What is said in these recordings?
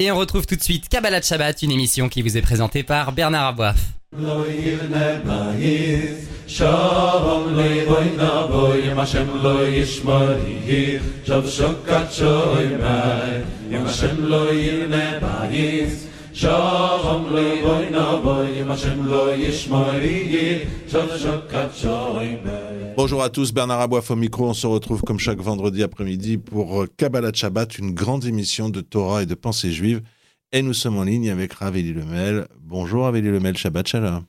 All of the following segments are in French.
Et on retrouve tout de suite Kabalat Shabbat, une émission qui vous est présentée par Bernard Aboaf. Bonjour à tous, Bernard Aboif au micro. On se retrouve comme chaque vendredi après-midi pour Kabbalat Shabbat, une grande émission de Torah et de pensée juive. Et nous sommes en ligne avec Rav Eli Lemel. Bonjour Rav Eli Lemel, Shabbat Shalom.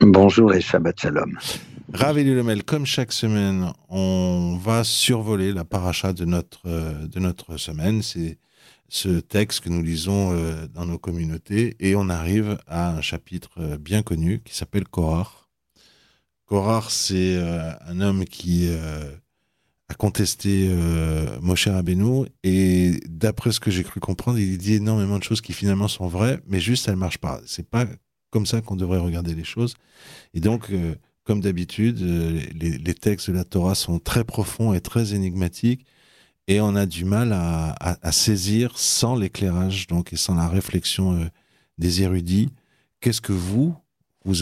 Bonjour et Shabbat Shalom. Rav Eli Lemel, comme chaque semaine, on va survoler la paracha de notre semaine. C'est ce texte que nous lisons dans nos communautés, et on arrive à un chapitre bien connu qui s'appelle Kora'h. Kora'h, c'est un homme qui a contesté Moshe Rabbeinu, et d'après ce que j'ai cru comprendre, il dit énormément de choses qui finalement sont vraies, mais juste elles ne marchent pas. C'est pas comme ça qu'on devrait regarder les choses. Et donc, comme d'habitude, les textes de la Torah sont très profonds et très énigmatiques. Et on a du mal à saisir sans l'éclairage donc, et sans la réflexion des érudits. Qu'est-ce que vous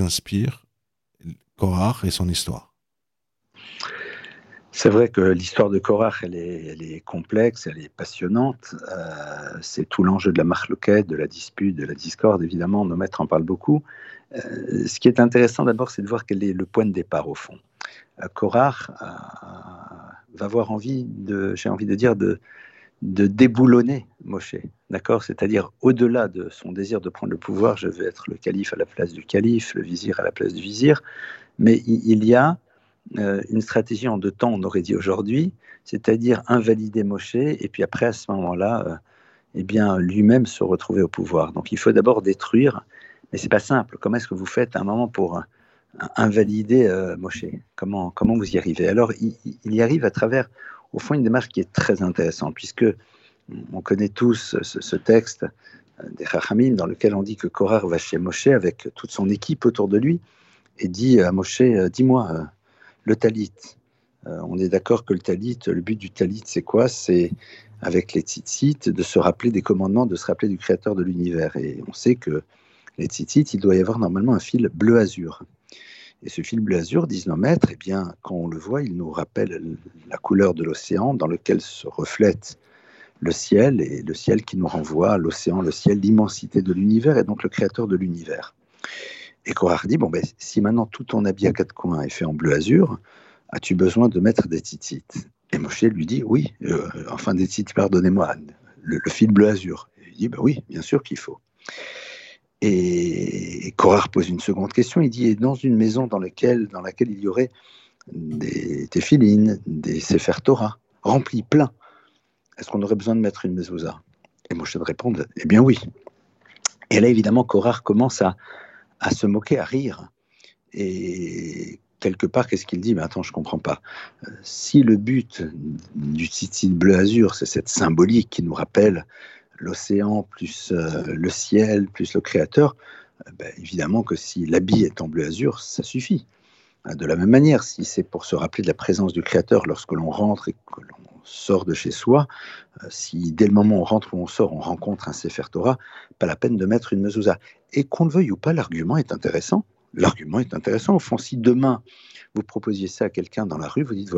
inspire Kora'h et son histoire? C'est vrai que l'histoire de Kora'h, elle est complexe, elle est passionnante. C'est tout l'enjeu de la machloket, de la dispute, de la discorde. Évidemment, nos maîtres en parlent beaucoup. Ce qui est intéressant d'abord, c'est de voir quel est le point de départ au fond. Kora'h va avoir envie de déboulonner Moshe, d'accord ? C'est-à-dire, au-delà de son désir de prendre le pouvoir, je veux être le calife à la place du calife, le vizir à la place du vizir, mais il y a une stratégie en deux temps, on aurait dit aujourd'hui, c'est-à-dire invalider Moshe, et puis après, à ce moment-là, lui-même se retrouver au pouvoir. Donc il faut d'abord détruire, mais c'est pas simple. Comment est-ce que vous faites à un moment pour invalider Moshe? Comment vous y arrivez? Alors, il y arrive à travers, au fond, une démarche qui est très intéressante, puisque on connaît tous ce texte des Chachamim, dans lequel on dit que Kora'h va chez Moshe avec toute son équipe autour de lui, et dit à Moshe, dis-moi, le talit. On est d'accord que le talit, le but du talit, c'est quoi? C'est, avec les tzitzit, de se rappeler des commandements, de se rappeler du Créateur de l'univers. Et on sait que les tzitzit, il doit y avoir normalement un fil bleu-azur. Et ce fil bleu-azur, disent nos maîtres, eh bien, quand on le voit, il nous rappelle la couleur de l'océan dans lequel se reflète le ciel, et le ciel qui nous renvoie à l'océan, le ciel, l'immensité de l'univers, et donc le Créateur de l'univers. Et Kora'h dit, si maintenant tout ton habit à quatre coins est fait en bleu-azur, as-tu besoin de mettre des tzitzit? Et Moshe lui dit, oui, des tzitzit, pardonnez-moi, le fil bleu-azur. Et il dit, oui, bien sûr qu'il faut. Et Kora'h pose une seconde question, il dit, dans une maison dans laquelle il y aurait des téfilines, des Sefer Torah, remplis, plein, est-ce qu'on aurait besoin de mettre une mezouza? Et Moshe répond, eh bien oui. Et là, évidemment, Kora'h commence à se moquer, à rire. Et quelque part, qu'est-ce qu'il dit? Attends, je ne comprends pas. Si le but du tzitzit bleu-azur, c'est cette symbolique qui nous rappelle l'océan, plus le ciel, plus le Créateur, évidemment que si l'habit est en bleu-azur, ça suffit. De la même manière, si c'est pour se rappeler de la présence du Créateur lorsque l'on rentre et que l'on sort de chez soi, si dès le moment où on rentre ou on sort, on rencontre un Sefer Torah, pas la peine de mettre une mezouza. Et qu'on le veuille ou pas, l'argument est intéressant. L'argument est intéressant. Au fond, si demain, vous proposiez ça à quelqu'un dans la rue, vous dites,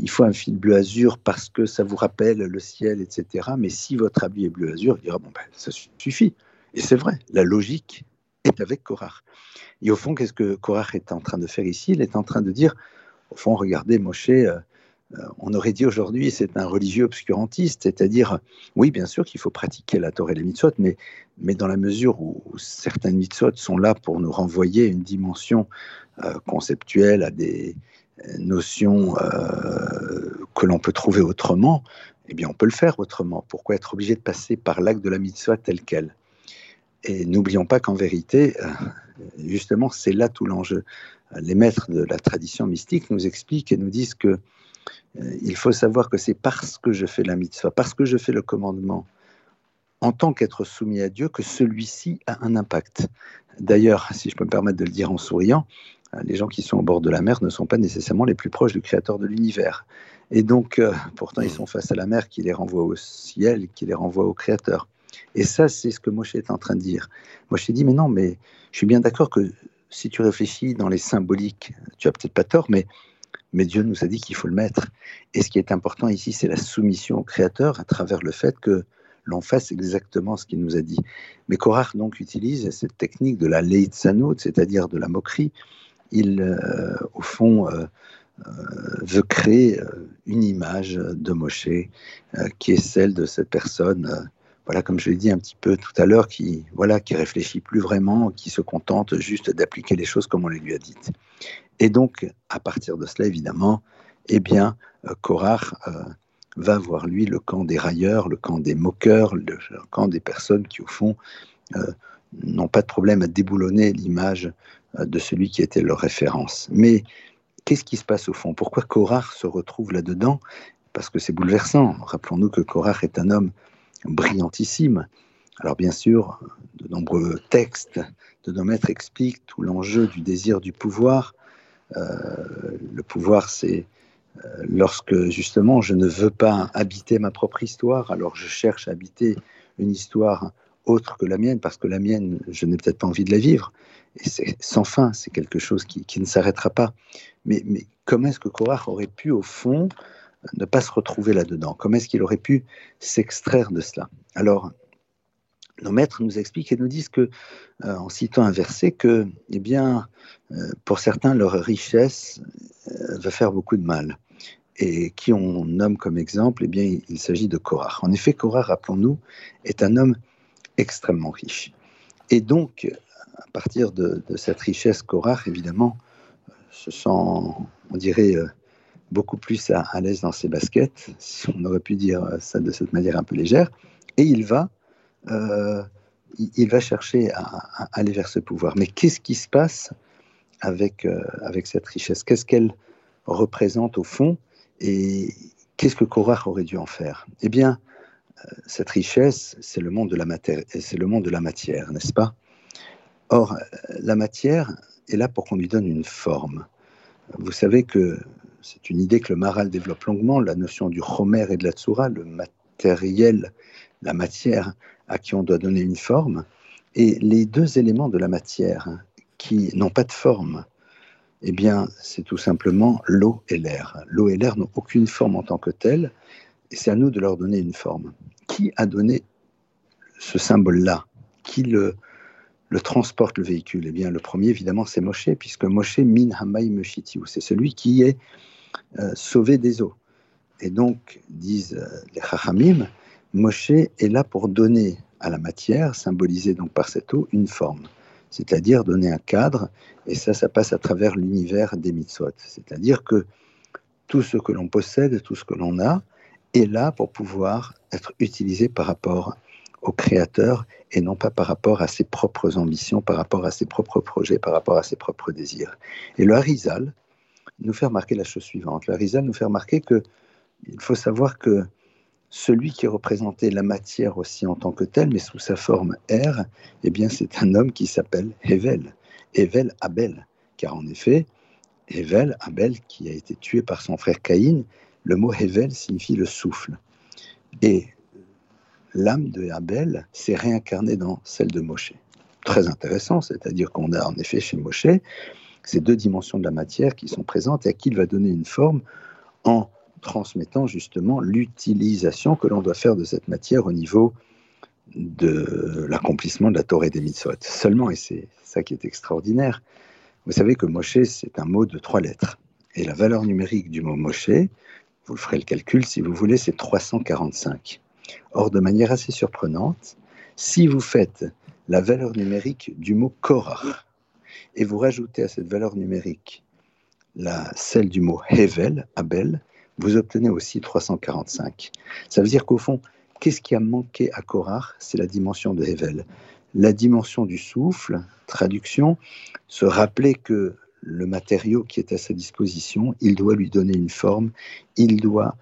il faut un fil bleu-azur parce que ça vous rappelle le ciel, etc. Mais si votre habit est bleu-azur, il dira, ça suffit. Et c'est vrai, la logique est avec Kora'h. Et au fond, qu'est-ce que Kora'h est en train de faire ici? Il est en train de dire, au fond, regardez, Moshe, on aurait dit aujourd'hui, c'est un religieux obscurantiste, c'est-à-dire, oui, bien sûr qu'il faut pratiquer la Torah et les mitzvot, mais dans la mesure où certaines mitzvot sont là pour nous renvoyer une dimension conceptuelle à des notions que l'on peut trouver autrement, eh bien, on peut le faire autrement. Pourquoi être obligé de passer par l'acte de la mitzvah tel quel? Et n'oublions pas qu'en vérité, justement, c'est là tout l'enjeu. Les maîtres de la tradition mystique nous expliquent et nous disent que il faut savoir que c'est parce que je fais la mitzvah, parce que je fais le commandement, en tant qu'être soumis à Dieu, que celui-ci a un impact. D'ailleurs, si je peux me permettre de le dire en souriant, les gens qui sont au bord de la mer ne sont pas nécessairement les plus proches du Créateur de l'univers. Et donc, pourtant, ils sont face à la mer qui les renvoie au ciel, qui les renvoie au Créateur. Et ça, c'est ce que Moshe est en train de dire. Moshe dit, mais non, mais je suis bien d'accord que si tu réfléchis dans les symboliques, tu n'as peut-être pas tort, mais Dieu nous a dit qu'il faut le mettre. Et ce qui est important ici, c'est la soumission au Créateur à travers le fait que l'on fasse exactement ce qu'il nous a dit. Mais Kora'h donc utilise cette technique de la leitzanout, c'est-à-dire de la moquerie. Il, au fond, veut créer une image de Moshe qui est celle de cette personne, voilà, comme je l'ai dit un petit peu tout à l'heure, qui réfléchit plus vraiment, qui se contente juste d'appliquer les choses comme on les lui a dites. Et donc, à partir de cela, évidemment, eh bien, Kora'h va voir, lui, le camp des railleurs, le camp des moqueurs, le camp des personnes qui, au fond, n'ont pas de problème à déboulonner l'image de celui qui était leur référence. Mais qu'est-ce qui se passe au fond? Pourquoi Kora'h se retrouve là-dedans? Parce que c'est bouleversant. Rappelons-nous que Kora'h est un homme brillantissime. Alors bien sûr, de nombreux textes de nos maîtres expliquent tout l'enjeu du désir du pouvoir. Le pouvoir, c'est lorsque justement je ne veux pas habiter ma propre histoire, alors je cherche à habiter une histoire autre que la mienne, parce que la mienne, je n'ai peut-être pas envie de la vivre. Et c'est sans fin, c'est quelque chose qui ne s'arrêtera pas. Mais comment est-ce que Kora'h aurait pu, au fond, ne pas se retrouver là-dedans? Comment est-ce qu'il aurait pu s'extraire de cela? Alors, nos maîtres nous expliquent et nous disent que, en citant un verset, que, eh bien, pour certains, leur richesse va faire beaucoup de mal. Et qui on nomme comme exemple, eh bien, il s'agit de Kora'h. En effet, Kora'h, rappelons-nous, est un homme extrêmement riche. Et donc, à partir de cette richesse, Kora'h, évidemment, se sent, on dirait, beaucoup plus à l'aise dans ses baskets, si on aurait pu dire ça de cette manière un peu légère, et il va chercher à aller vers ce pouvoir. Mais qu'est-ce qui se passe avec cette richesse? Qu'est-ce qu'elle représente au fond? Et qu'est-ce que Kora'h aurait dû en faire? Eh bien, cette richesse, c'est le monde de la matière, n'est-ce pas? Or, la matière est là pour qu'on lui donne une forme. Vous savez que c'est une idée que le Maharal développe longuement, la notion du chomer et de la tsura, le matériel, la matière à qui on doit donner une forme. Et les deux éléments de la matière qui n'ont pas de forme, eh bien, c'est tout simplement l'eau et l'air. L'eau et l'air n'ont aucune forme en tant que telle, et c'est à nous de leur donner une forme. Qui a donné ce symbole-là? Qui le transporte, le véhicule? Eh bien, le premier, évidemment, c'est Moshe, puisque Moshe, min hamay meshiti, c'est celui qui est sauvé des eaux. Et donc, disent les Chachamim, Moshe est là pour donner à la matière, symbolisée donc par cette eau, une forme, c'est-à-dire donner un cadre, et ça passe à travers l'univers des mitzvot. C'est-à-dire que tout ce que l'on possède, tout ce que l'on a, est là pour pouvoir être utilisé par rapport au Créateur, et non pas par rapport à ses propres ambitions, par rapport à ses propres projets, par rapport à ses propres désirs. Et le Harizal nous fait remarquer la chose suivante. Le Harizal nous fait remarquer qu'il faut savoir que celui qui représentait la matière aussi en tant que telle, mais sous sa forme air, eh bien c'est un homme qui s'appelle Hevel, Hevel Abel, car en effet, Hevel Abel, qui a été tué par son frère Caïn, le mot Hevel signifie le souffle. Et l'âme de Abel s'est réincarnée dans celle de Moshe. Très intéressant, c'est-à-dire qu'on a en effet chez Moshe ces deux dimensions de la matière qui sont présentes et à qui il va donner une forme en transmettant justement l'utilisation que l'on doit faire de cette matière au niveau de l'accomplissement de la Torah et des mitzvot. Seulement, et c'est ça qui est extraordinaire, vous savez que Moshe, c'est un mot de 3 lettres. Et la valeur numérique du mot Moshe, vous ferez le calcul si vous voulez, c'est 345. Or, de manière assez surprenante, si vous faites la valeur numérique du mot Kora'h et vous rajoutez à cette valeur numérique celle du mot Hevel, Abel, vous obtenez aussi 345. Ça veut dire qu'au fond, qu'est-ce qui a manqué à Kora'h? C'est la dimension de Hevel. La dimension du souffle, traduction, se rappeler que le matériau qui est à sa disposition, il doit lui donner une forme, il doit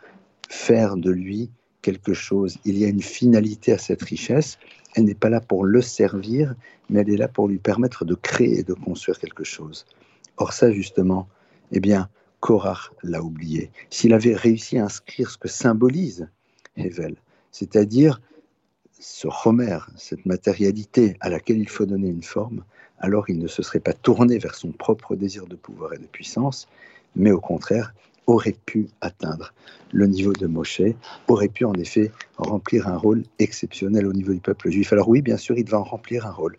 faire de lui quelque chose, il y a une finalité à cette richesse, elle n'est pas là pour le servir, mais elle est là pour lui permettre de créer et de construire quelque chose. Or ça justement, eh bien, Kora'h l'a oublié. S'il avait réussi à inscrire ce que symbolise Hevel, c'est-à-dire ce chomer, cette matérialité à laquelle il faut donner une forme, alors il ne se serait pas tourné vers son propre désir de pouvoir et de puissance, mais au contraire, aurait pu atteindre le niveau de Moshe, aurait pu en effet remplir un rôle exceptionnel au niveau du peuple juif. Alors oui, bien sûr, il va en remplir un rôle,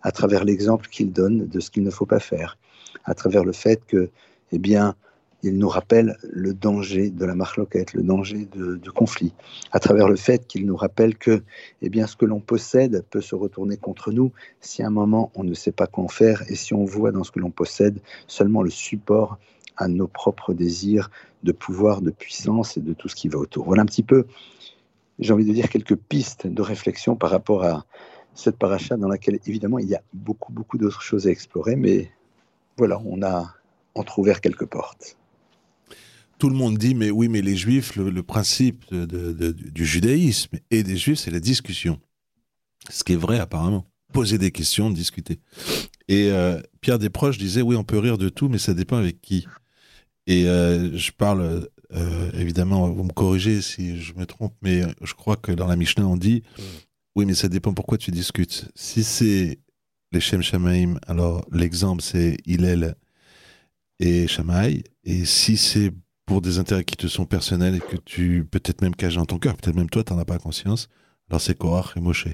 à travers l'exemple qu'il donne de ce qu'il ne faut pas faire, à travers le fait que, eh bien, il nous rappelle le danger de la marloquette, le danger du conflit, à travers le fait qu'il nous rappelle que, eh bien, ce que l'on possède peut se retourner contre nous si à un moment on ne sait pas quoi en faire et si on voit dans ce que l'on possède seulement le support à nos propres désirs de pouvoir, de puissance et de tout ce qui va autour. Voilà un petit peu, j'ai envie de dire, quelques pistes de réflexion par rapport à cette paracha dans laquelle, évidemment, il y a beaucoup, beaucoup d'autres choses à explorer, mais voilà, on a entrouvert quelques portes. Tout le monde dit, mais oui, mais les Juifs, le principe du judaïsme et des Juifs, c'est la discussion. Ce qui est vrai, apparemment. Poser des questions, discuter. Et Pierre Desproges disait, oui, on peut rire de tout, mais ça dépend avec qui. Et je parle, évidemment, vous me corrigez si je me trompe, mais je crois que dans la Mishnah, on dit, oui, mais ça dépend pourquoi tu discutes. Si c'est les Shem Shamaim, alors l'exemple, c'est Hillel et Shammai. Et si c'est pour des intérêts qui te sont personnels et que tu peut-être même caches dans ton cœur, peut-être même toi, tu n'en as pas conscience, alors c'est Kora'h et Moshe.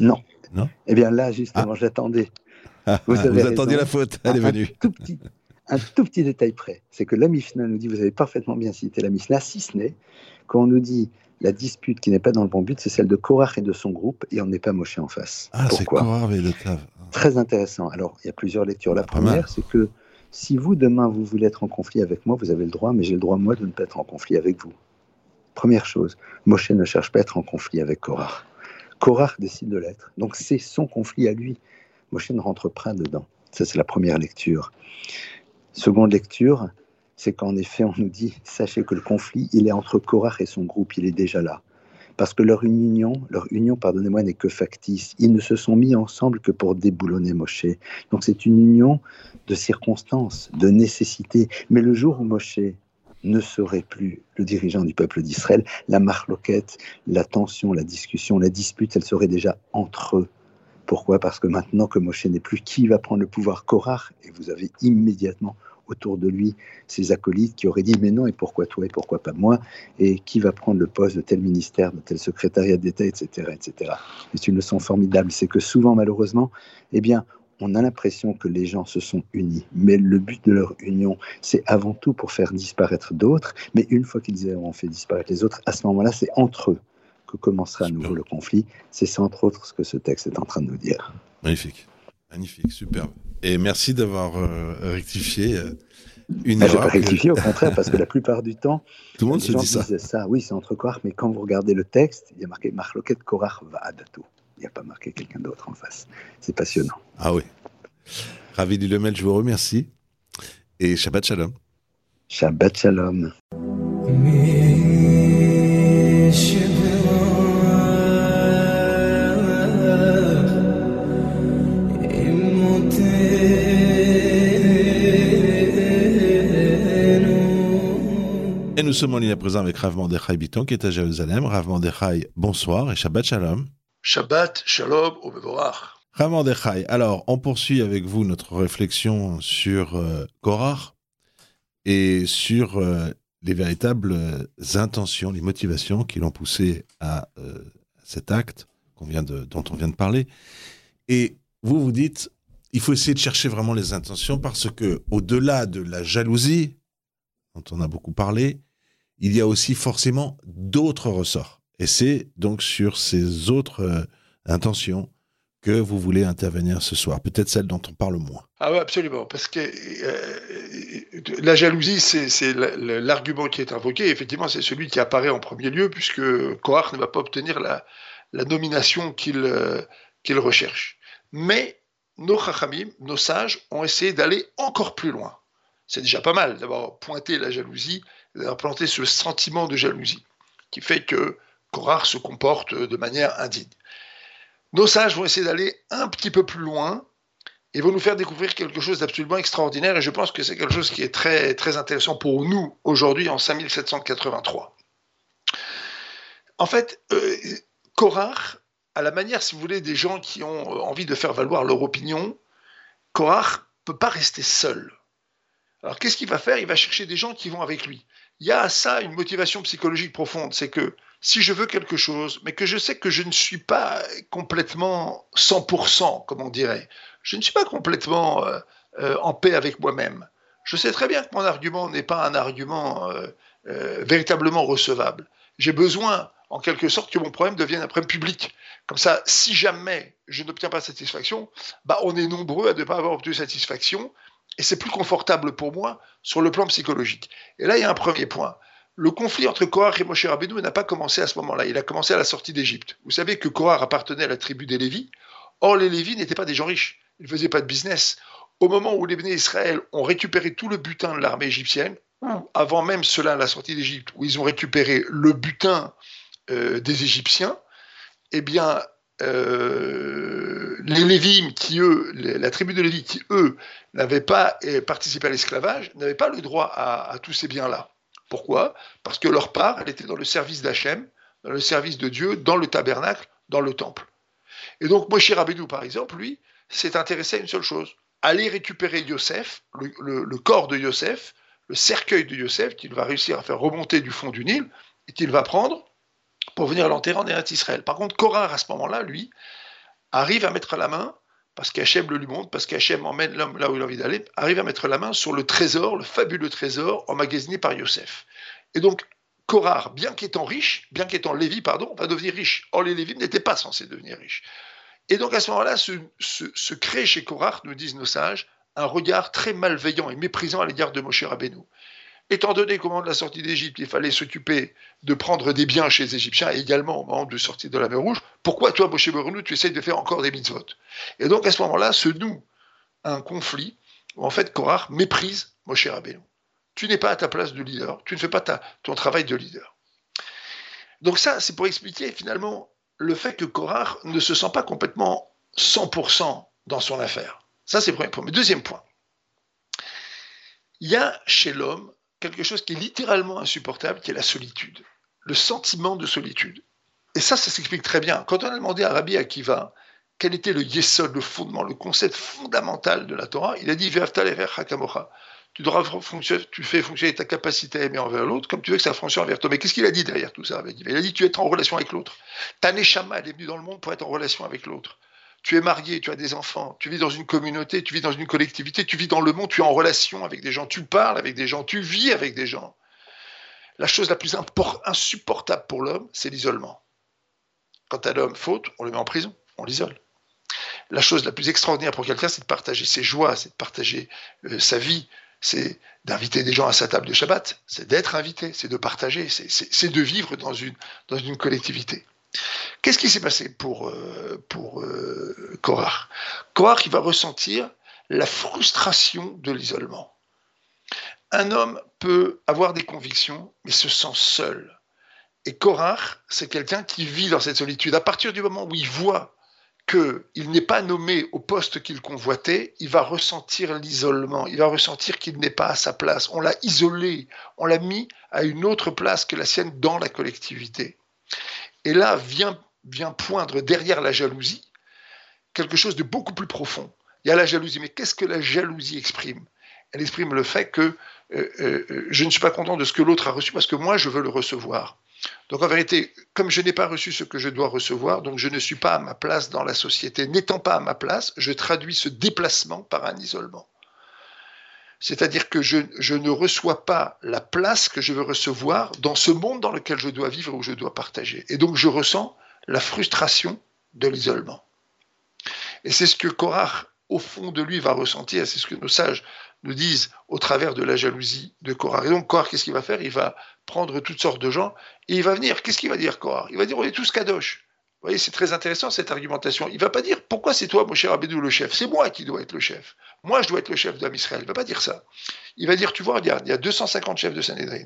Non. Eh bien là, justement, j'attendais. Vous attendiez la faute, elle est venue. Un tout petit détail près, c'est que la Mishnah nous dit, vous avez parfaitement bien cité la Mishnah, si ce n'est qu'on nous dit la dispute qui n'est pas dans le bon but, c'est celle de Kora'h et de son groupe, et on n'est pas Moshe en face. Ah, pourquoi? C'est Kora'h et le Tav. Très intéressant. Alors, il y a plusieurs lectures. La première, c'est que si vous, demain, vous voulez être en conflit avec moi, vous avez le droit, mais j'ai le droit, moi, de ne pas être en conflit avec vous. Première chose, Moshe ne cherche pas à être en conflit avec Kora'h. Kora'h décide de l'être. Donc, c'est son conflit à lui. Moshe ne rentre pas dedans. Ça, c'est la première lecture. Seconde lecture, c'est qu'en effet, on nous dit, sachez que le conflit, il est entre Kora'h et son groupe, il est déjà là. Parce que leur union, pardonnez-moi, n'est que factice. Ils ne se sont mis ensemble que pour déboulonner Moshe. Donc c'est une union de circonstances, de nécessité. Mais le jour où Moshe ne serait plus le dirigeant du peuple d'Israël, la marloquette, la tension, la discussion, la dispute, elle serait déjà entre eux. Pourquoi ? Parce que maintenant que Moshe n'est plus, qui va prendre le pouvoir ? Kora'h. Et vous avez immédiatement autour de lui ses acolytes qui auraient dit « Mais non, et pourquoi toi, et pourquoi pas moi ? Et qui va prendre le poste de tel ministère, de tel secrétariat d'État, etc. etc. » C'est une leçon formidable. C'est que souvent, malheureusement, eh bien, on a l'impression que les gens se sont unis. Mais le but de leur union, c'est avant tout pour faire disparaître d'autres. Mais une fois qu'ils auront fait disparaître les autres, à ce moment-là, c'est entre eux que commencera à nouveau le conflit. C'est ça, entre autres, ce que ce texte est en train de nous dire. Magnifique, superbe. Et merci d'avoir rectifié une erreur. Je n'ai pas rectifié, au contraire, parce que la plupart du temps, tout le monde se dit ça. Oui, c'est entre Kora'h, mais quand vous regardez le texte, il y a marqué « Marloquet Kora'h va'adato ». Il n'y a pas marqué quelqu'un d'autre en face. C'est passionnant. Ah oui. Rav Eli Lemel, je vous remercie. Et Shabbat Shalom. Shabbat Shalom. Et nous sommes en ligne à présent avec Rav Mordechai Bitton qui est à Jérusalem. Rav Mordechai, bonsoir et Shabbat Shalom. Shabbat Shalom au Mevorach. Rav Mordechai, alors on poursuit avec vous notre réflexion sur Kora'h et sur les véritables intentions, les motivations qui l'ont poussé à cet acte dont on vient de parler. Et vous dites, il faut essayer de chercher vraiment les intentions parce que au-delà de la jalousie, dont on a beaucoup parlé, il y a aussi forcément d'autres ressorts. Et c'est donc sur ces autres intentions que vous voulez intervenir ce soir, peut-être celles dont on parle moins. Ah oui, absolument, parce que la jalousie, c'est l'argument qui est invoqué, effectivement c'est celui qui apparaît en premier lieu, puisque Kora'h ne va pas obtenir la nomination qu'il recherche. Mais nos chachamim, nos sages, ont essayé d'aller encore plus loin. C'est déjà pas mal d'avoir pointé la jalousie, d'avoir planté ce sentiment de jalousie qui fait que Kora'h se comporte de manière indigne. Nos sages vont essayer d'aller un petit peu plus loin ils vont nous faire découvrir quelque chose d'absolument extraordinaire, et je pense que c'est quelque chose qui est très, très intéressant pour nous aujourd'hui en 5783. En fait, Kora'h, à la manière, si vous voulez, des gens qui ont envie de faire valoir leur opinion, Kora'h ne peut pas rester seul. Alors qu'est-ce qu'il va faire? Il va chercher des gens qui vont avec lui. Il y a à ça une motivation psychologique profonde, c'est que si je veux quelque chose, mais que je sais que je ne suis pas complètement 100%, comme on dirait, je ne suis pas complètement en paix avec moi-même, je sais très bien que mon argument n'est pas un argument véritablement recevable. J'ai besoin, en quelque sorte, que mon problème devienne un problème public. Comme ça, si jamais je n'obtiens pas satisfaction, bah, on est nombreux à ne pas avoir obtenu satisfaction, et c'est plus confortable pour moi sur le plan psychologique. Et là, il y a un premier point. Le conflit entre Kora'h et Moshe Rabbeinu n'a pas commencé à ce moment-là. Il a commencé à la sortie d'Égypte. Vous savez que Kora'h appartenait à la tribu des Lévis. Or, les Lévis n'étaient pas des gens riches. Ils ne faisaient pas de business. Au moment où les Bnei Israël ont récupéré tout le butin de l'armée égyptienne, avant même cela, la sortie d'Égypte, où ils ont récupéré le butin des Égyptiens, eh bien, les Lévim, qui eux, la tribu de Lévi, qui eux n'avaient pas participé à l'esclavage, n'avaient pas le droit à tous ces biens-là. Pourquoi? Parce que leur part, elle était dans le service d'Hachem, dans le service de Dieu, dans le tabernacle, dans le temple. Et donc Moshe Rabbeinu, par exemple, lui, s'est intéressé à une seule chose, aller récupérer Yosef, le corps de Yosef, le cercueil de Yosef, qu'il va réussir à faire remonter du fond du Nil, et qu'il va prendre pour venir l'enterrer en Eretz Israël. Par contre, Kora'h, à ce moment-là, lui, arrive à mettre la main, parce qu'Hachem le lui montre, parce qu'Hachem emmène l'homme là où il a envie d'aller, arrive à mettre la main sur le trésor, le fabuleux trésor emmagasiné par Yosef. Et donc, Kora'h, bien qu'étant Lévi, pardon, va devenir riche. Or, les Lévim n'étaient pas censés devenir riches. Et donc, à ce moment-là, se crée chez Kora'h, nous disent nos sages, un regard très malveillant et méprisant à l'égard de Moshe Rabbeinu. Étant donné qu'au moment de la sortie d'Égypte, il fallait s'occuper de prendre des biens chez les Égyptiens, et également au moment de sortie de la mer Rouge, pourquoi toi, Moshe Rabbeinu, tu essayes de faire encore des mitzvot? Et donc, à ce moment-là, se noue un conflit où, en fait, Kora'h méprise Moshe Rabbeinu. Tu n'es pas à ta place de leader, tu ne fais pas ton travail de leader. Donc ça, c'est pour expliquer, finalement, le fait que Kora'h ne se sent pas complètement 100% dans son affaire. Ça, c'est le premier point. Mais deuxième point, il y a chez l'homme quelque chose qui est littéralement insupportable, qui est la solitude, le sentiment de solitude. Et ça, ça s'explique très bien. Quand on a demandé à Rabbi Akiva quel était le yesod, le fondement, le concept fondamental de la Torah, il a dit « Ve'avta le'recha kamocha ». Tu fais fonctionner ta capacité à aimer envers l'autre comme tu veux que ça fonctionne envers toi. Mais qu'est-ce qu'il a dit derrière tout ça? Il a dit « Tu es en relation avec l'autre. Ta neshama, elle est venue dans le monde pour être en relation avec l'autre. » Tu es marié, tu as des enfants, tu vis dans une communauté, tu vis dans une collectivité, tu vis dans le monde, tu es en relation avec des gens, tu parles avec des gens, tu vis avec des gens. La chose la plus insupportable pour l'homme, c'est l'isolement. Quand un homme faute, on le met en prison, on l'isole. La chose la plus extraordinaire pour quelqu'un, c'est de partager ses joies, c'est de partager sa vie, c'est d'inviter des gens à sa table de Shabbat, c'est d'être invité, c'est de partager, c'est de vivre dans une collectivité. Qu'est-ce qui s'est passé pour Kora'h? Kora'h, il va ressentir la frustration de l'isolement. Un homme peut avoir des convictions, mais se sent seul. Et Kora'h, c'est quelqu'un qui vit dans cette solitude. À partir du moment où il voit qu'il n'est pas nommé au poste qu'il convoitait, il va ressentir l'isolement, il va ressentir qu'il n'est pas à sa place. On l'a isolé, on l'a mis à une autre place que la sienne dans la collectivité. Et là, vient poindre derrière la jalousie quelque chose de beaucoup plus profond. Il y a la jalousie, mais qu'est-ce que la jalousie exprime? Elle exprime le fait que je ne suis pas content de ce que l'autre a reçu parce que moi, je veux le recevoir. Donc en vérité, comme je n'ai pas reçu ce que je dois recevoir, donc je ne suis pas à ma place dans la société. N'étant pas à ma place, je traduis ce déplacement par un isolement. C'est-à-dire que je ne reçois pas la place que je veux recevoir dans ce monde dans lequel je dois vivre et où je dois partager. Et donc, je ressens la frustration de l'isolement. Et c'est ce que Kora'h, au fond de lui, va ressentir. C'est ce que nos sages nous disent au travers de la jalousie de Kora'h. Et donc, Kora'h, qu'est-ce qu'il va faire? Il va prendre toutes sortes de gens et il va venir. Qu'est-ce qu'il va dire, Kora'h? Il va dire « On est tous kadosh ». Vous voyez, c'est très intéressant cette argumentation. Il ne va pas dire « Pourquoi c'est toi, mon cher Abedou, le chef? C'est moi qui dois être le chef. Moi, je dois être le chef d'Am Israël. » Il ne va pas dire ça. Il va dire « Tu vois, regarde, il y a 250 chefs de Sanhedrin.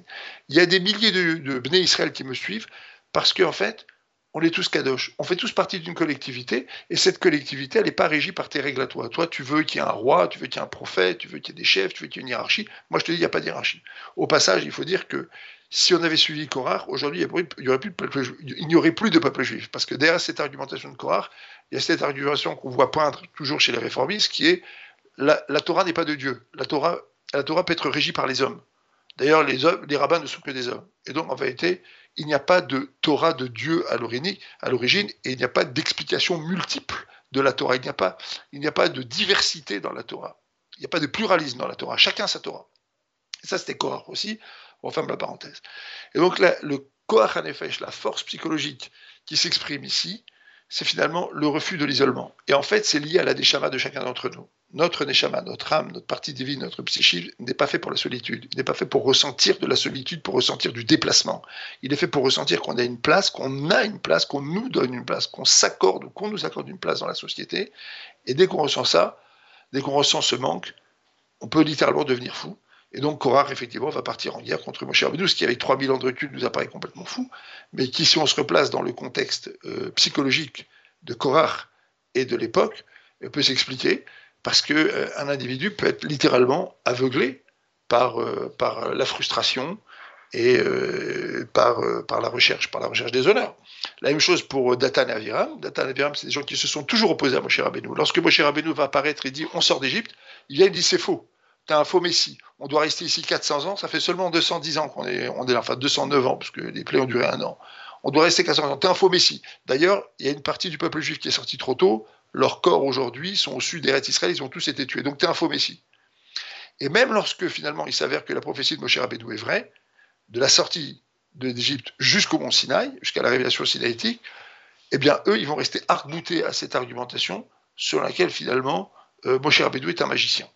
Il y a des milliers de Bnei Israël qui me suivent parce qu'en fait, on est tous kadosh, on fait tous partie d'une collectivité, et cette collectivité, elle n'est pas régie par tes règles à toi. Toi, tu veux qu'il y ait un roi, tu veux qu'il y ait un prophète, tu veux qu'il y ait des chefs, tu veux qu'il y ait une hiérarchie. Moi, je te dis, il n'y a pas d'hiérarchie. Au passage, il faut dire que si on avait suivi Kora'h, aujourd'hui, il n'y aurait plus de peuple juif. Parce que derrière cette argumentation de Kora'h, il y a cette argumentation qu'on voit poindre toujours chez les réformistes, qui est la Torah n'est pas de Dieu. La Torah peut être régie par les hommes. D'ailleurs, les rabbins ne sont que des hommes. Et donc, en vérité, il n'y a pas de Torah de Dieu à l'origine, et il n'y a pas d'explication multiple de la Torah. Il n'y a pas de diversité dans la Torah. Il n'y a pas de pluralisme dans la Torah. Chacun sa Torah. Et ça, c'était Kora'h aussi. On ferme la parenthèse. Et donc, le Kora'h HaNefesh, la force psychologique qui s'exprime ici, c'est finalement le refus de l'isolement. Et en fait, c'est lié à la neshama de chacun d'entre nous. Notre neshama, notre âme, notre partie divine, notre psychisme n'est pas fait pour la solitude. Il n'est pas fait pour ressentir de la solitude, pour ressentir du déplacement. Il est fait pour ressentir qu'on a une place, qu'on nous donne une place, qu'on s'accorde ou qu'on nous accorde une place dans la société. Et dès qu'on ressent ça, dès qu'on ressent ce manque, on peut littéralement devenir fou. Et donc Kora'h, effectivement, va partir en guerre contre Moshe Rabbeinu, ce qui, avec 3000 ans de recul, nous apparaît complètement fou, mais qui, si on se replace dans le contexte psychologique de Kora'h et de l'époque, peut s'expliquer, parce qu'un individu peut être littéralement aveuglé par la frustration et par la recherche des honneurs. La même chose pour Datan et Aviram. Datan et Aviram, c'est des gens qui se sont toujours opposés à Moshe Rabbeinu. Lorsque Moshe Rabbeinu va apparaître et dit « on sort d'Égypte », il vient et dit « c'est faux ». T'as un faux messie. On doit rester ici 400 ans. Ça fait seulement 210 ans qu'on est là. Enfin, 209 ans, parce que les plaies ont duré un an. On doit rester 400 ans. T'es un faux messie. D'ailleurs, il y a une partie du peuple juif qui est sortie trop tôt. Leurs corps, aujourd'hui, sont au sud d'Eretz Israël. Ils ont tous été tués. Donc, t'es un faux messie. Et même lorsque, finalement, il s'avère que la prophétie de Moshe Rabbeinu est vraie, de la sortie d'Égypte jusqu'au mont Sinaï, jusqu'à la révélation sinaïtique, eh bien, eux, ils vont rester arc-boutés à cette argumentation sur laquelle, finalement, Moshe Rabbeinu est un magicien.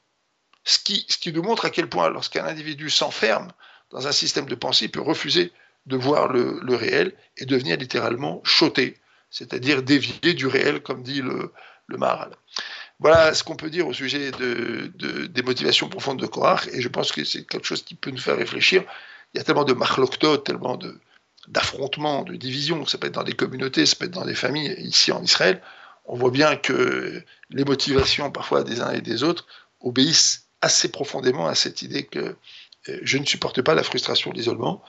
Ce qui nous montre à quel point, lorsqu'un individu s'enferme dans un système de pensée, il peut refuser de voir le réel et devenir littéralement choté, c'est-à-dire dévié du réel, comme dit le Maharal. Voilà ce qu'on peut dire au sujet des motivations profondes de Kora'h, et je pense que c'est quelque chose qui peut nous faire réfléchir. Il y a tellement de machloktot, tellement d'affrontements, de divisions, ça peut être dans des communautés, ça peut être dans des familles, ici en Israël. On voit bien que les motivations parfois des uns et des autres obéissent assez profondément à cette idée que je ne supporte pas la frustration, l'isolement,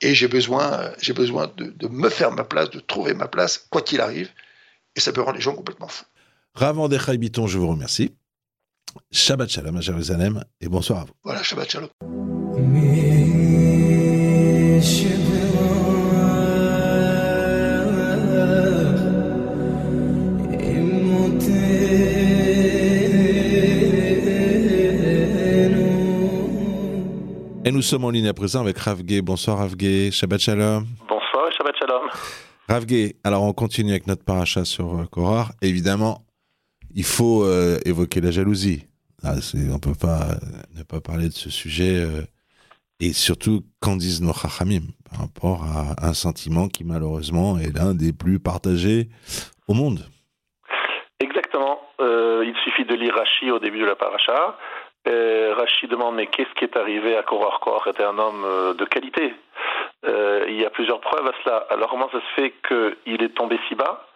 et j'ai besoin de me faire ma place, de trouver ma place, quoi qu'il arrive, et ça peut rendre les gens complètement fous. Rav Mordechai Bitton, je vous remercie. Shabbat Shalom à Jérusalem, et bonsoir à vous. Voilà, Shabbat Shalom. Et nous sommes en ligne à présent avec Rav Gué. Bonsoir Rav Gué, Shabbat Shalom. Bonsoir, Shabbat Shalom. Rav Gué, alors on continue avec notre paracha sur Kora'h. Évidemment, il faut évoquer la jalousie. Ah, on ne peut pas ne pas parler de ce sujet. Et surtout, qu'en disent nos Chachamim par rapport à un sentiment qui malheureusement est l'un des plus partagés au monde. Exactement. Il suffit de lire Rashi au début de la paracha. Rashi demande, mais qu'est-ce qui est arrivé à Kora'h? Kora'h était un homme de qualité. Il y a plusieurs preuves à cela. Alors comment ça se fait qu'il est tombé si bas?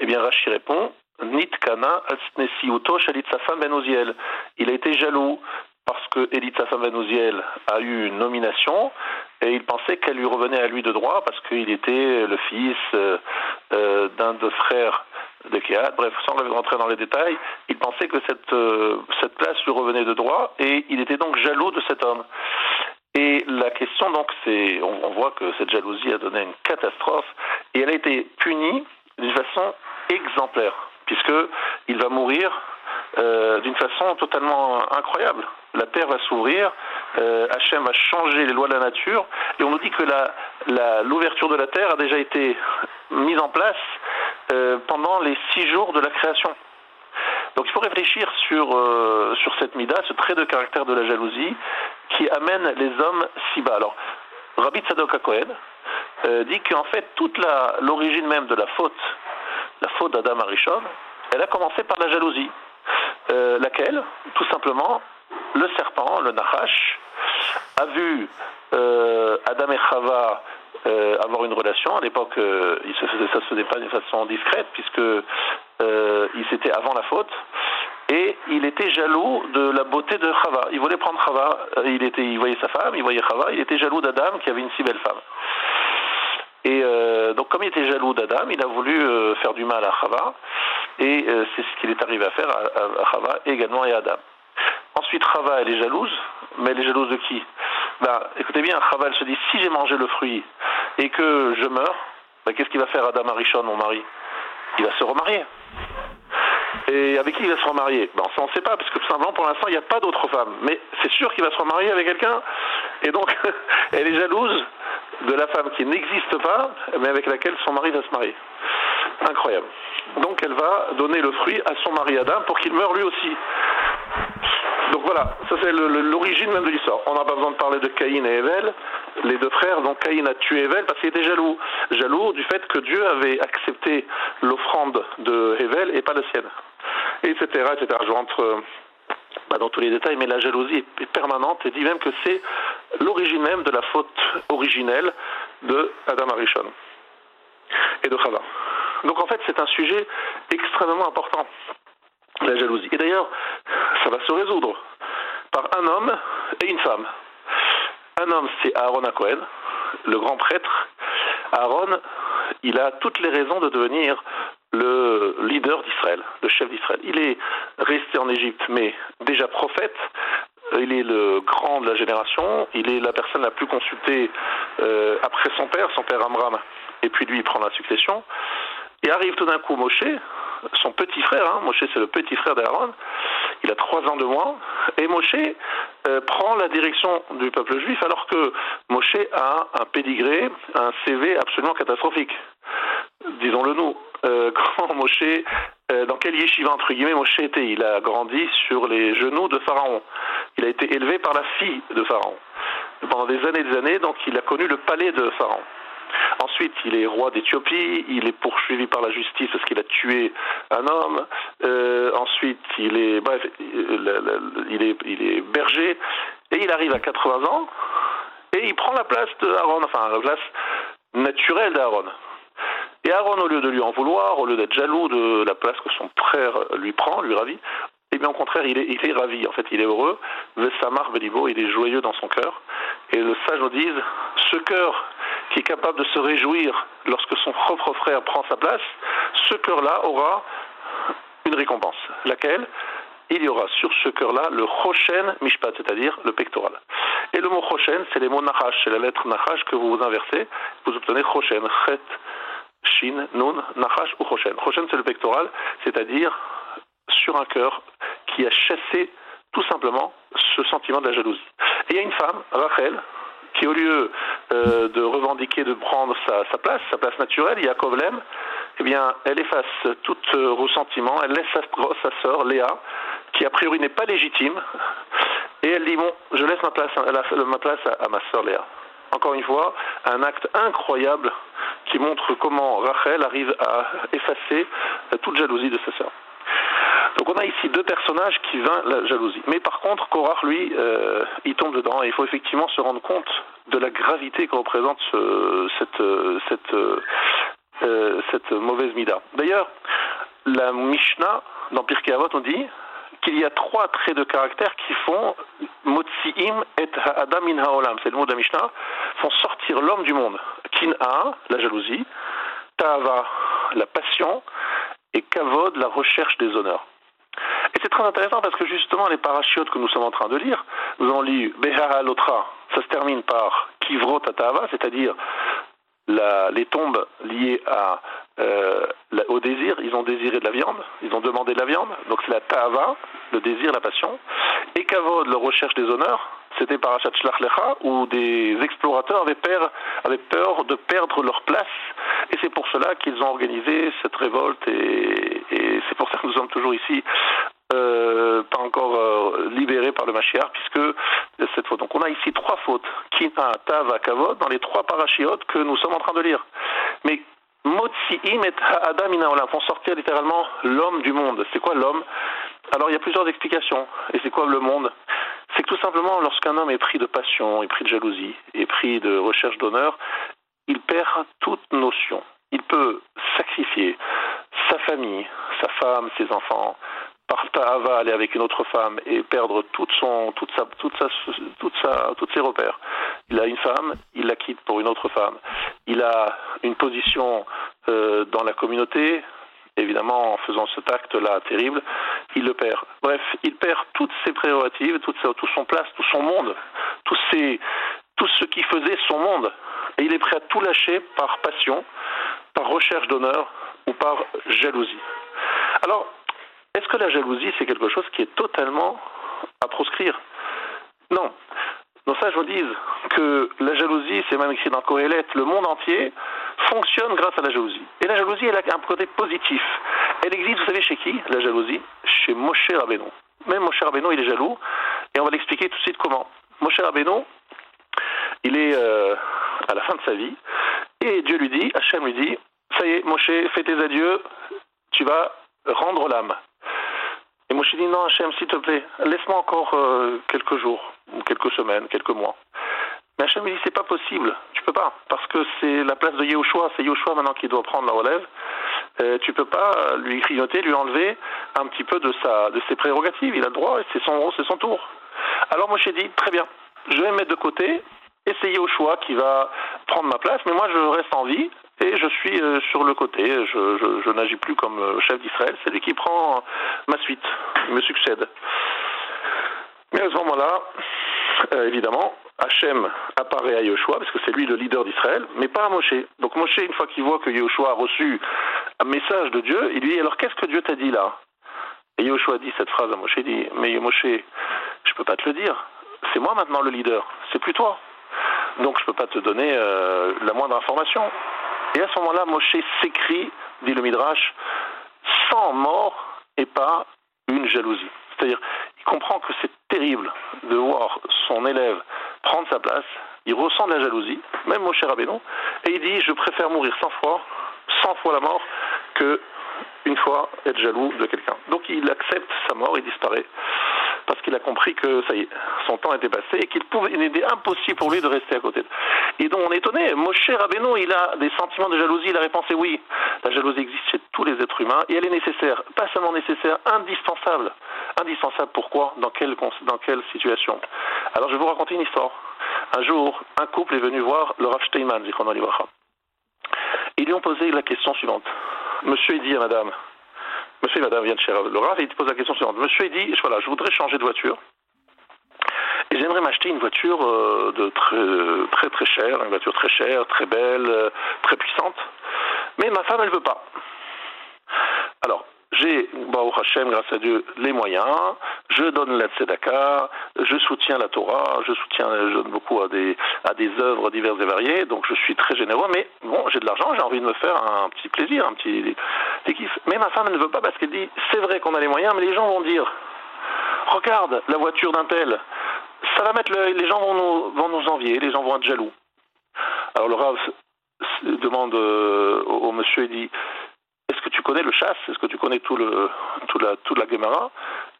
Eh bien Rashi répond, Nitkana Alsnesiuto Elit Safan ben Uziel. Il a été jaloux parce que Elit Safan ben Uziel a eu une nomination et il pensait qu'elle lui revenait à lui de droit parce qu'il était le fils d'un de frères de Keaat. Bref, sans rentrer dans les détails, il pensait que cette place lui revenait de droit et il était donc jaloux de cet homme. Et la question donc, c'est, on voit que cette jalousie a donné une catastrophe et elle a été punie d'une façon exemplaire, puisque il va mourir d'une façon totalement incroyable. La terre va s'ouvrir, Hachem va changer les lois de la nature, et on nous dit que l'ouverture de la terre a déjà été mise en place pendant les 6 jours de la création. Donc il faut réfléchir sur cette mida, ce trait de caractère de la jalousie qui amène les hommes si bas. Alors, Rabbi Tzadok HaKohen dit qu'en fait, toute l'origine même de la faute d'Adam Harishon, elle a commencé par la jalousie, laquelle, tout simplement, le serpent, le Nahash, a vu Adam et Chava avoir une relation. À l'époque, ça se faisait pas de façon discrète, puisque c'était avant la faute. Et il était jaloux de la beauté de Chava. Il voulait prendre Chava. Il voyait sa femme, il voyait Chava. Il était jaloux d'Adam qui avait une si belle femme. Et donc, comme il était jaloux d'Adam, il a voulu faire du mal à Chava. Et c'est ce qu'il est arrivé à faire à Chava et également à Adam. Ensuite, Chava, elle est jalouse. Mais elle est jalouse de qui? Écoutez bien, Chava, elle se dit, si j'ai mangé le fruit et que je meurs, qu'est-ce qu'il va faire Adam Arishon, mon mari? Il va se remarier. Et avec qui il va se remarier? Ça on ne sait pas, parce que tout simplement pour l'instant il n'y a pas d'autre femme. Mais c'est sûr qu'il va se remarier avec quelqu'un. Et donc elle est jalouse de la femme qui n'existe pas, mais avec laquelle son mari va se marier. Incroyable. Donc elle va donner le fruit à son mari Adam pour qu'il meure lui aussi. Donc voilà, ça c'est l'origine même de l'histoire. On n'a pas besoin de parler de Caïn et Hevel, les deux frères. Donc Caïn a tué Hevel parce qu'il était jaloux. Jaloux du fait que Dieu avait accepté l'offrande de Hevel et pas la sienne. Etc. etc. Je rentre dans tous les détails, mais la jalousie est permanente et dit même que c'est l'origine même de la faute originelle de Adam Arishon et de Chava. Donc en fait c'est un sujet extrêmement important, la jalousie. Et d'ailleurs, ça va se résoudre par un homme et une femme. Un homme, c'est Aaron HaCohen, le grand prêtre. Aaron, il a toutes les raisons de devenir le leader d'Israël, le chef d'Israël. Il est resté en Égypte, mais déjà prophète. Il est le grand de la génération. Il est la personne la plus consultée après son père Amram. Et puis lui, il prend la succession. Et arrive tout d'un coup Moshe, son petit frère, Moshe c'est le petit frère d'Aaron, il a 3 ans de moins, et Moshe prend la direction du peuple juif alors que Moshe a un pédigré, un CV absolument catastrophique. Disons-le nous, quand Moshe, dans quel yeshiva entre guillemets Moshe était? Il a grandi sur les genoux de Pharaon, il a été élevé par la fille de Pharaon. Pendant des années, donc il a connu le palais de Pharaon. Ensuite, il est roi d'Éthiopie, il est poursuivi par la justice parce qu'il a tué un homme. Ensuite, il est berger et il arrive à 80 ans et il prend la place d'Aaron, enfin la place naturelle d'Aaron. Et Aaron, au lieu de lui en vouloir, au lieu d'être jaloux de la place que son frère lui prend, lui ravit, eh bien au contraire, il est ravi, en fait, il est heureux. Vesamar Belibo, il est joyeux dans son cœur. Et le sage nous dit, ce cœur qui est capable de se réjouir lorsque son propre frère prend sa place, ce cœur-là aura une récompense. Laquelle? Il y aura sur ce cœur-là le Choshen Mishpat, c'est-à-dire le pectoral. Et le mot Choshen, c'est les mots Nachash, c'est la lettre Nachash que vous inversez, vous obtenez Choshen, Chet, Shin, Nun, Nachash ou Choshen. Choshen, c'est le pectoral, c'est-à-dire sur un cœur qui a chassé tout simplement ce sentiment de la jalousie. Et il y a une femme, Rachel, qui au lieu de revendiquer, de prendre sa place naturelle, Yaakov l'aime, eh bien, elle efface tout ressentiment, elle laisse sa sœur, Léa, qui a priori n'est pas légitime, et elle dit, je laisse ma place à ma sœur Léa. Encore une fois, un acte incroyable qui montre comment Rachel arrive à effacer toute jalousie de sa sœur. Donc on a ici deux personnages qui vainquent la jalousie. Mais par contre, Kora'h, lui, il tombe dedans. Et il faut effectivement se rendre compte de la gravité que représente cette mauvaise mida. D'ailleurs, la Mishnah, dans Pirkei Avot, on dit qu'il y a 3 traits de caractère qui font « Motsi'im et ha'adam min ha'olam », c'est le mot de la Mishnah, font sortir l'homme du monde. « Kin'a », la jalousie, « Ta'ava », la passion, et Kavod, la recherche des honneurs. Et c'est très intéressant parce que justement les parachutes que nous sommes en train de lire, nous avons lu Behara Lotra, ça se termine par Kivrot Atava, c'est-à-dire les tombes liées au désir. Ils ont désiré de la viande, ils ont demandé de la viande, donc c'est la Ta'ava, le désir, la passion. Et Kavod, la recherche des honneurs, c'était Parachat Chela'h Lecha, où des explorateurs avaient peur de perdre leur place, et c'est pour cela qu'ils ont organisé cette révolte, et c'est pour ça que nous sommes toujours ici, pas encore libérés par le Mashiach, puisque cette faute. Donc on a ici 3 fautes, Kina, Tava, Kavod, dans les 3 parachiotes que nous sommes en train de lire. Mais Motsi'im et ha'adam min ha'olam font sortir littéralement l'homme du monde. C'est quoi l'homme? Alors il y a plusieurs explications. Et c'est quoi le monde? C'est que tout simplement lorsqu'un homme est pris de passion, est pris de jalousie, est pris de recherche d'honneur, il perd toute notion. Il peut sacrifier sa famille, sa femme, ses enfants, par ta'ava, aller avec une autre femme et perdre tous ses repères. Il a une femme, il la quitte pour une autre femme. Il a une position dans la communauté, évidemment en faisant cet acte-là terrible, il le perd. Bref, il perd toutes ses prérogatives, tout son place, tout son monde, tout ce qui faisait son monde. Et il est prêt à tout lâcher par passion, par recherche d'honneur ou par jalousie. Alors, est-ce que la jalousie, c'est quelque chose qui est totalement à proscrire? Non. Nos sages nous disent que la jalousie, c'est même écrit dans Kohelet, le monde entier fonctionne grâce à la jalousie. Et la jalousie, elle a un côté positif. Elle existe, vous savez, chez qui, la jalousie? Chez Moshe Rabbeinu. Même Moshe Rabbeinu, il est jaloux. Et on va l'expliquer tout de suite comment. Moshe Rabbeinu, il est à la fin de sa vie. Et Dieu lui dit, Hachem lui dit, « Ça y est, Moshe, fais tes adieux, tu vas rendre l'âme. » Et Moshe dit, non Hachem, s'il te plaît, laisse-moi encore quelques jours, ou quelques semaines, quelques mois. Mais Hachem lui dit, c'est pas possible, tu peux pas, parce que c'est la place de Yehoshua, c'est Yehoshua maintenant qui doit prendre la relève. Tu peux pas lui grignoter, lui enlever un petit peu de ses prérogatives, il a le droit, c'est son tour. Alors Moshe dit, très bien, je vais me mettre de côté, et c'est Yehoshua qui va prendre ma place, mais moi je reste en vie. Et je suis sur le côté, je n'agis plus comme chef d'Israël, c'est lui qui prend ma suite, il me succède. Mais à ce moment-là, évidemment, Hachem apparaît à Yehoshua, parce que c'est lui le leader d'Israël, mais pas à Moshe. Donc Moshe, une fois qu'il voit que Yehoshua a reçu un message de Dieu, il lui dit, alors qu'est-ce que Dieu t'a dit là? Et Yehoshua dit cette phrase à Moshe, il dit, mais Moshe, je peux pas te le dire, c'est moi maintenant le leader, c'est plus toi. Donc je peux pas te donner la moindre information. Et à ce moment-là, Moshe s'écrit, dit le Midrash, sans mort et pas une jalousie. C'est-à-dire, il comprend que c'est terrible de voir son élève prendre sa place, il ressent de la jalousie, même Moshe Rabbeinu, et il dit, je préfère mourir 100 fois la mort, que une fois être jaloux de quelqu'un. Donc il accepte sa mort, il disparaît, parce qu'il a compris que ça y est, son temps était passé et qu'il était impossible pour lui de rester à côté. Et donc on est étonné, Moshe Rabbeinu, il a des sentiments de jalousie, la réponse est oui. La jalousie existe chez tous les êtres humains et elle est nécessaire, pas seulement nécessaire, indispensable. Indispensable pourquoi? Dans quelle situation? Alors je vais vous raconter une histoire. Un jour, un couple est venu voir le Rav Steinman, Zichrono Livracha. Ils lui ont posé la question suivante. Monsieur et madame viennent chez le Rav et il te pose la question suivante. Monsieur, il dit, voilà, je voudrais changer de voiture et j'aimerais m'acheter une voiture de très très chère, une voiture très chère, très belle, très puissante, mais ma femme, elle veut pas. Alors, j'ai, au Hachem, grâce à Dieu, les moyens, je donne la tzedaka, je soutiens la Torah, je donne beaucoup à des œuvres diverses et variées, donc je suis très généreux, mais bon, j'ai de l'argent, j'ai envie de me faire un petit plaisir, un petit kiff. Mais ma femme, elle ne veut pas parce qu'elle dit, c'est vrai qu'on a les moyens, mais les gens vont dire, regarde la voiture d'un tel, ça va mettre l'œil, les gens vont nous envier, les gens vont être jaloux. Alors le Rav demande au monsieur, il dit, est-ce que tu connais le chasse? Est-ce que tu connais toute la Gemara?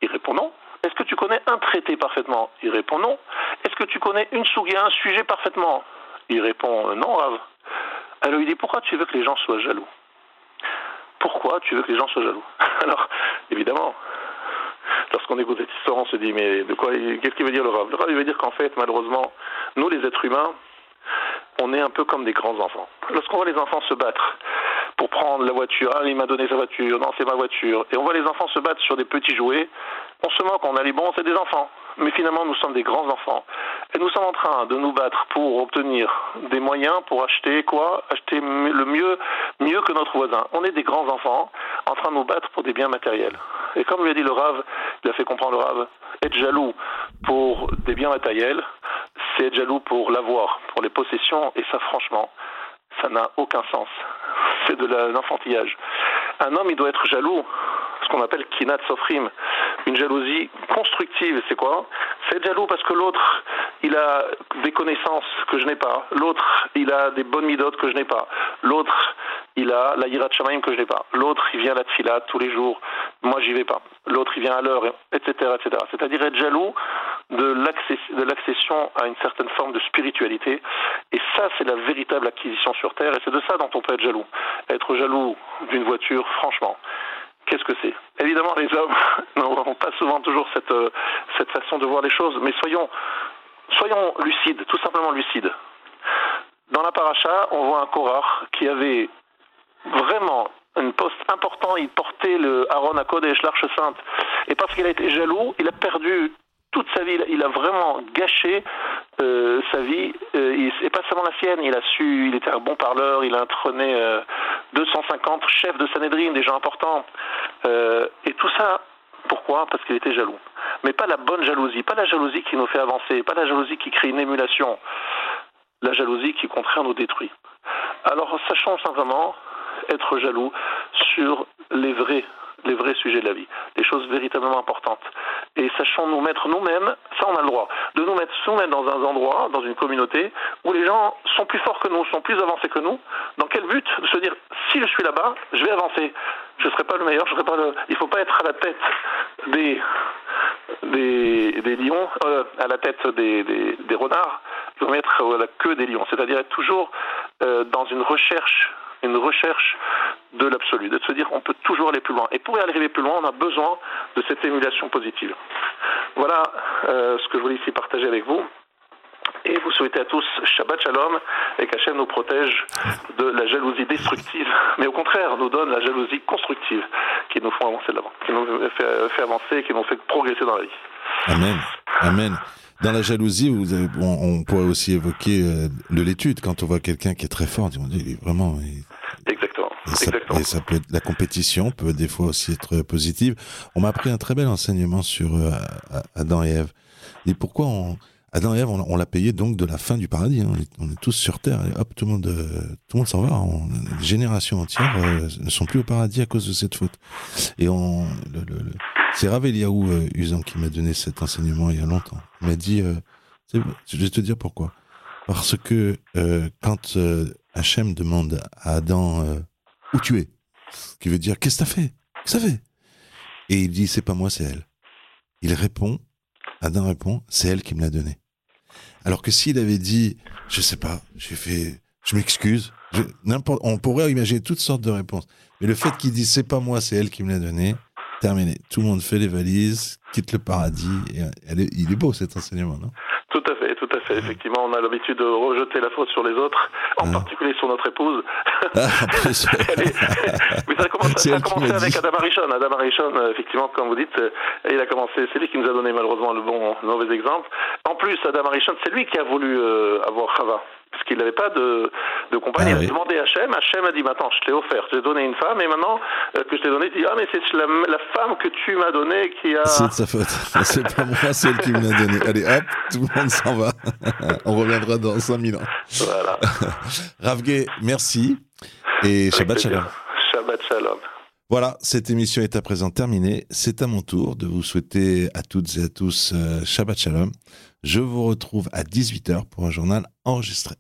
Il répond non. Est-ce que tu connais un traité parfaitement? Il répond non. Est-ce que tu connais une souga, un sujet parfaitement? Il répond non, Rav. Alors il dit, pourquoi tu veux que les gens soient jaloux? Pourquoi tu veux que les gens soient jaloux? Alors, évidemment, lorsqu'on écoute cette histoire, on se dit, mais de quoi, qu'est-ce qu'il veut dire le Rav? Le Rav, il veut dire qu'en fait, malheureusement, nous les êtres humains, on est un peu comme des grands enfants. Lorsqu'on voit les enfants se battre pour prendre la voiture, ah, il m'a donné sa voiture, non, c'est ma voiture, et on voit les enfants se battre sur des petits jouets, on se moque, on a les bons, c'est des enfants. Mais finalement, nous sommes des grands enfants. Et nous sommes en train de nous battre pour obtenir des moyens pour acheter quoi? Acheter le mieux que notre voisin. On est des grands enfants en train de nous battre pour des biens matériels. Et comme lui a dit le Rav, il a fait comprendre le Rav, être jaloux pour des biens matériels, c'est être jaloux pour l'avoir, pour les possessions, et ça, franchement, ça n'a aucun sens. C'est de l'enfantillage. Un homme, il doit être jaloux, ce qu'on appelle kinat sofrim, une jalousie constructive. C'est quoi? C'est être jaloux parce que l'autre, il a des connaissances que je n'ai pas. L'autre, il a des bonnes midotes que je n'ai pas. L'autre, il a la yirat shamaim que je n'ai pas. L'autre, il vient à la tfila tous les jours. Moi, j'y vais pas. L'autre, il vient à l'heure, etc., etc. C'est-à-dire être jaloux de l'accession à une certaine forme de spiritualité. Et ça, c'est la véritable acquisition sur Terre. Et c'est de ça dont on peut être jaloux. Être jaloux d'une voiture, franchement, qu'est-ce que c'est? Évidemment, les hommes n'ont pas souvent toujours cette façon de voir les choses. Mais soyons lucides, tout simplement lucides. Dans la paracha, on voit un Kora'h qui avait vraiment une poste importante. Il portait le Aaron HaCohen, l'Arche Sainte. Et parce qu'il a été jaloux, il a perdu toute sa vie. Il a vraiment gâché sa vie, et pas seulement la sienne. Il était un bon parleur, il a intrôné 250 chefs de Sanhedrin, des gens importants. Et tout ça, pourquoi? Parce qu'il était jaloux. Mais pas la bonne jalousie, pas la jalousie qui nous fait avancer, pas la jalousie qui crée une émulation. La jalousie qui, au contraire, nous détruit. Alors, sachons simplement être jaloux sur les vrais sujets de la vie, les choses véritablement importantes. Et sachons nous mettre nous-mêmes, ça on a le droit, de nous mettre nous-mêmes dans un endroit, dans une communauté, où les gens sont plus forts que nous, sont plus avancés que nous. Dans quel but? De se dire, si je suis là-bas, je vais avancer. Je ne serai pas le meilleur, il ne faut pas être à la tête des lions, à la tête des renards, il faut mettre à la queue des lions. C'est-à-dire être toujours dans une recherche de l'absolu, de se dire on peut toujours aller plus loin. Et pour y arriver plus loin, on a besoin de cette émulation positive. Voilà ce que je voulais ici partager avec vous. Et vous souhaitez à tous Shabbat Shalom et qu'Hachem nous protège de la jalousie destructive, mais au contraire nous donne la jalousie constructive qui nous font avancer de l'avant, qui nous fait avancer et qui nous fait progresser dans la vie. Amen. Amen. Dans la jalousie, on pourrait aussi évoquer de l'étude. Quand on voit quelqu'un qui est très fort, on dit, vraiment... Exactement. Et ça peut être, la compétition peut des fois aussi être positive. On m'a appris un très bel enseignement sur Adam et Ève. Et pourquoi Adam et Ève, on l'a payé donc de la fin du paradis. Hein. On est tous sur Terre. Et hop, tout le monde s'en va. Des générations entières ne sont plus au paradis à cause de cette faute. Et c'est Rav Eliaou Usan qui m'a donné cet enseignement il y a longtemps. Il m'a dit, je vais te dire pourquoi. Parce que quand Hachem demande à Adam où tu es, ce qui veut dire qu'est-ce que t'as fait, et il dit c'est pas moi, c'est elle. Adam répond c'est elle qui me l'a donné. Alors que s'il avait dit je sais pas, je m'excuse, on pourrait imaginer toutes sortes de réponses. Mais le fait qu'il dise c'est pas moi, c'est elle qui me l'a donné. Terminé. Tout le monde fait les valises, quitte le paradis. Il est beau cet enseignement, non? Tout à fait. Effectivement, on a l'habitude de rejeter la faute sur les autres, en particulier sur notre épouse. Mais ça a commencé avec Adam Arishon. Adam Arishon, effectivement, comme vous dites, il a commencé. C'est lui qui nous a donné malheureusement le mauvais exemple. En plus, Adam Arishon, c'est lui qui a voulu avoir Chava. Parce qu'il n'avait pas de compagne. Il a demandé à Hachem. Hachem a dit, attends, je t'ai offert, je t'ai donné une femme, et maintenant que je t'ai donné, tu dis, mais c'est la femme que tu m'as donnée qui a... C'est de sa faute. C'est pas moi, c'est elle qui me l'a donnée. Allez, hop, tout le monde s'en va. On reviendra dans 5000 ans. Voilà. Rav Gué, merci. Et Shabbat Shalom. Shabbat Shalom. Voilà, cette émission est à présent terminée. C'est à mon tour de vous souhaiter à toutes et à tous Shabbat Shalom. Je vous retrouve à 18h pour un journal enregistré.